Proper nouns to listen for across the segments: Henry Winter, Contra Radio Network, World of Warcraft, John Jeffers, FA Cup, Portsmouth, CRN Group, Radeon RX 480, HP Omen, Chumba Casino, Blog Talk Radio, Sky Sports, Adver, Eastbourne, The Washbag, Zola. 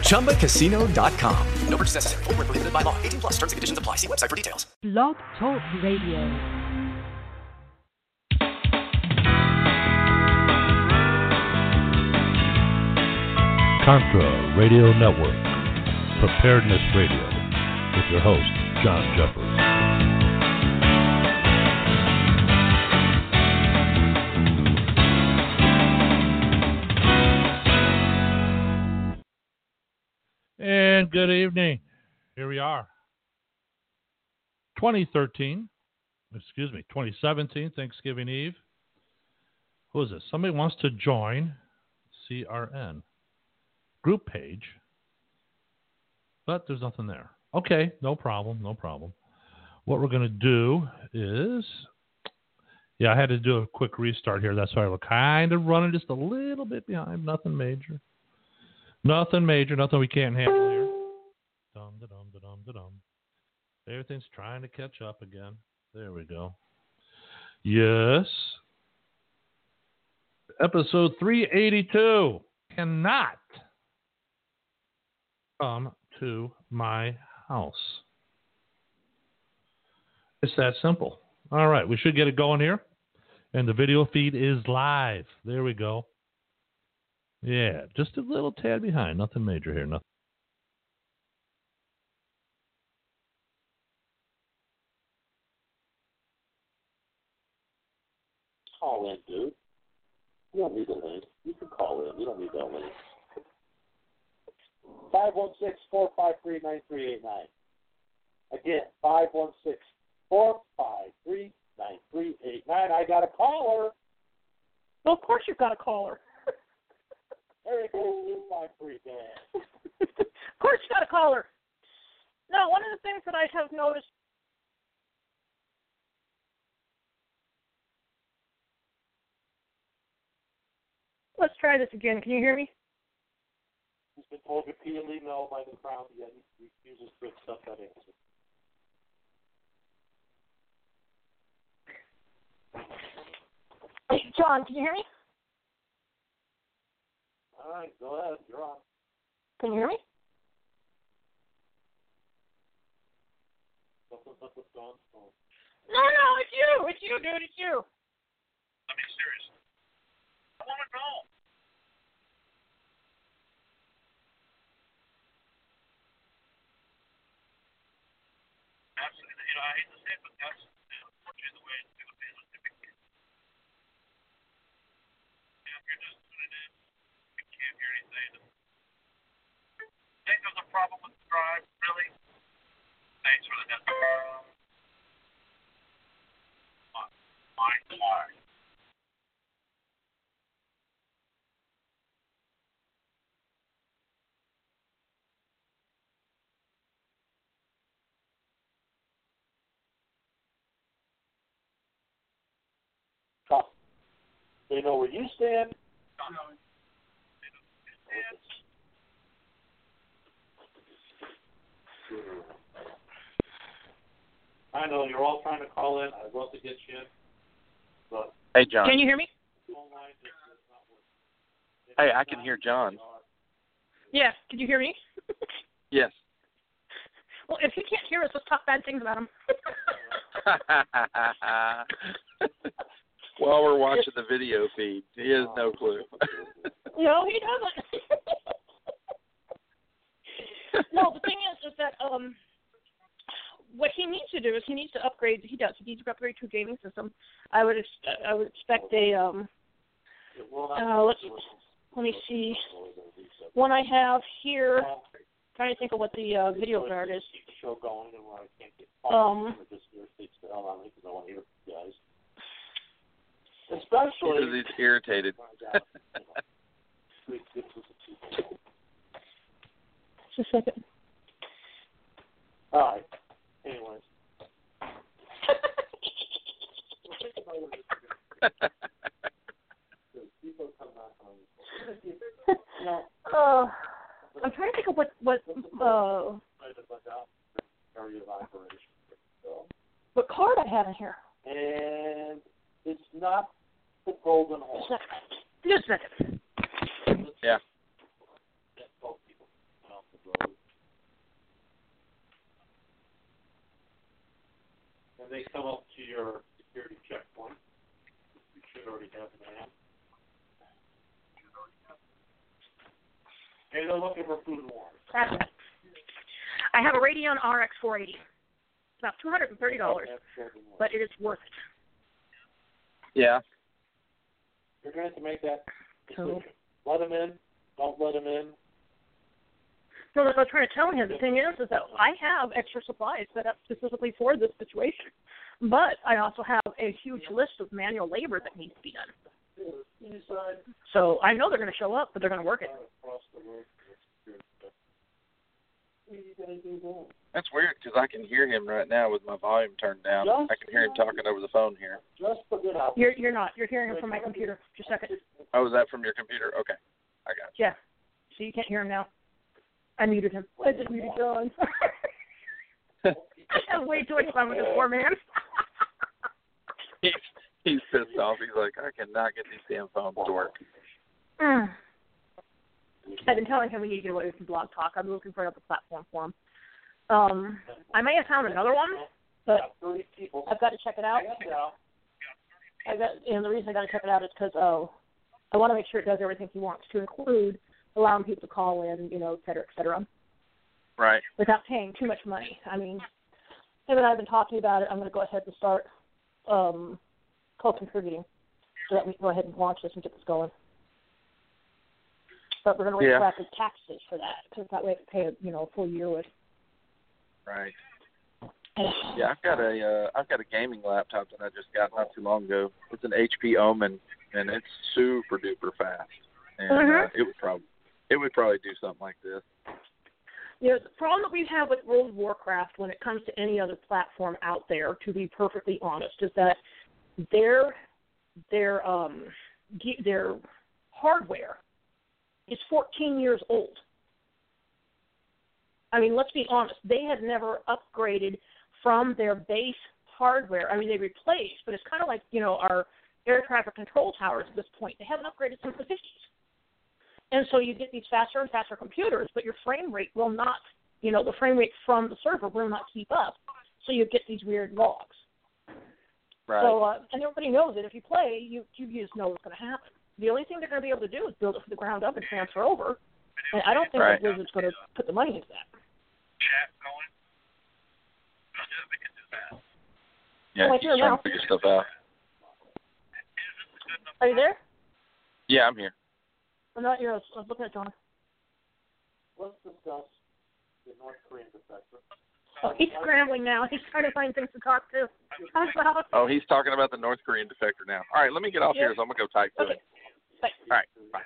ChumbaCasino.com. No purchase necessary. Void where prohibited by law. 18 plus terms and conditions apply. See website for details. Blog Talk Radio. Contra Radio Network. Preparedness Radio with your host, John Jeffers. And good evening. Here we are. 2017, Thanksgiving Eve. Who is this? Somebody wants to join CRN Group page, but there's nothing there. Okay, no problem. What we're going to do is, I had to do a quick restart here. That's why we're kind of running just a little bit behind. Nothing major. Nothing we can't handle here. Everything's trying to catch up again. There we go. Yes. Episode 382. Cannot come to my house. It's that simple. All right. We should get it going here. And the video feed is live. There we go. Yeah, just a little tad behind. Nothing major here. Nothing. Call in, dude. You don't need a link. You can call in. You don't need that link. 516-453-9389. Again, 516-453-9389. I got a caller. Well, of course you've got a caller. There it goes, 253, Dan. Of course you got a caller. Now, one of the things that I have noticed. Let's try this again. Can you hear me? He's been told repeatedly no by the Crown, yet he refuses to accept that answer. John, can you hear me? All right, go ahead. You're on. Can you hear me? What's up with John's phone? No, it's you. It's you, dude. It's you. I'm being serious. I want to know. Absolutely. I hate to say it, but that's unfortunately the way it's going to be. If you're just tuning in, can't hear anything. I think there's a problem with the drive, really. Thanks for the death. My. Tough. They know where you stand. I know you're all trying to call in. I'd love to get you in, but hey, John. Can you hear me? Hey, I can hear John. Yeah, can you hear me? Yes. Well, if he can't hear us, let's talk bad things about him. While we're watching the video feed, he has no clue. No, he doesn't. No, the thing is that what he needs to do is he needs to upgrade. He needs to upgrade to a gaming system. I would expect a let me see. One I have here. Trying to think of what the video card is. Especially because he's irritated. Just a second. All right. Anyways. I'm trying to think of what card I have in here. And it's not the golden horn. Just a minute. Yeah. And they come up to your security checkpoint. You should already have them in. Hey, they're looking for food and water. That's right. I have a Radeon RX 480. It's about $230, but it is worth it. Yeah. You're going to have to make that decision. Let him in. Don't let him in. No, that's what I'm trying to tell him. The thing is that I have extra supplies set up specifically for this situation, but I also have a huge list of manual labor that needs to be done. So I know they're going to show up, but they're going to work it. That's weird because I can hear him right now with my volume turned down. I can hear him talking over the phone here. You're not. You're hearing him from my computer. Just a second. Oh, is that from your computer? Okay. I got you. Yeah. So you can't hear him now. I muted him. I just muted John. I have way too much fun with this poor man. He's pissed off. He's like, I cannot get these damn phones to work. I've been telling him we need to get away from Blog Talk. I'm looking for another platform for him. I may have found another one, but I've got to check it out. And the reason I got to check it out is because I want to make sure it does everything he wants to include, allowing people to call in, et cetera, et cetera. Right. Without paying too much money. I mean, him and I have been talking about it. I'm going to go ahead and start co-contributing so that we can go ahead and launch this and get this going. But we're going to request taxes for that because that way I can pay a full year with. Right. Yeah, I've got a gaming laptop that I just got not too long ago. It's an HP Omen, and it's super duper fast. And it would probably do something like this. The problem that we have with World of Warcraft when it comes to any other platform out there, to be perfectly honest, is that their hardware is 14 years old. I mean, let's be honest. They have never upgraded from their base hardware. I mean, they replaced, but it's kind of like, our air traffic control towers at this point. They haven't upgraded since the 50s. And so you get these faster and faster computers, but your frame rate will not, the frame rate from the server will not keep up. So you get these weird logs. Right. So, and everybody knows that if you play, you just know what's going to happen. The only thing they're going to be able to do is build it from the ground up and transfer over. And I don't think that Blizzard's going to put the money into that. Yeah, he's trying to figure stuff out. Are you there? Yeah, I'm here. I'm not here. I was looking at John. Let's discuss the North Korean defector. Oh, he's scrambling now. He's trying to find things to talk to. Oh, he's talking about the North Korean defector now. All right, let me get off here, so I'm going to go type to it. Bye. All right, bye.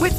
With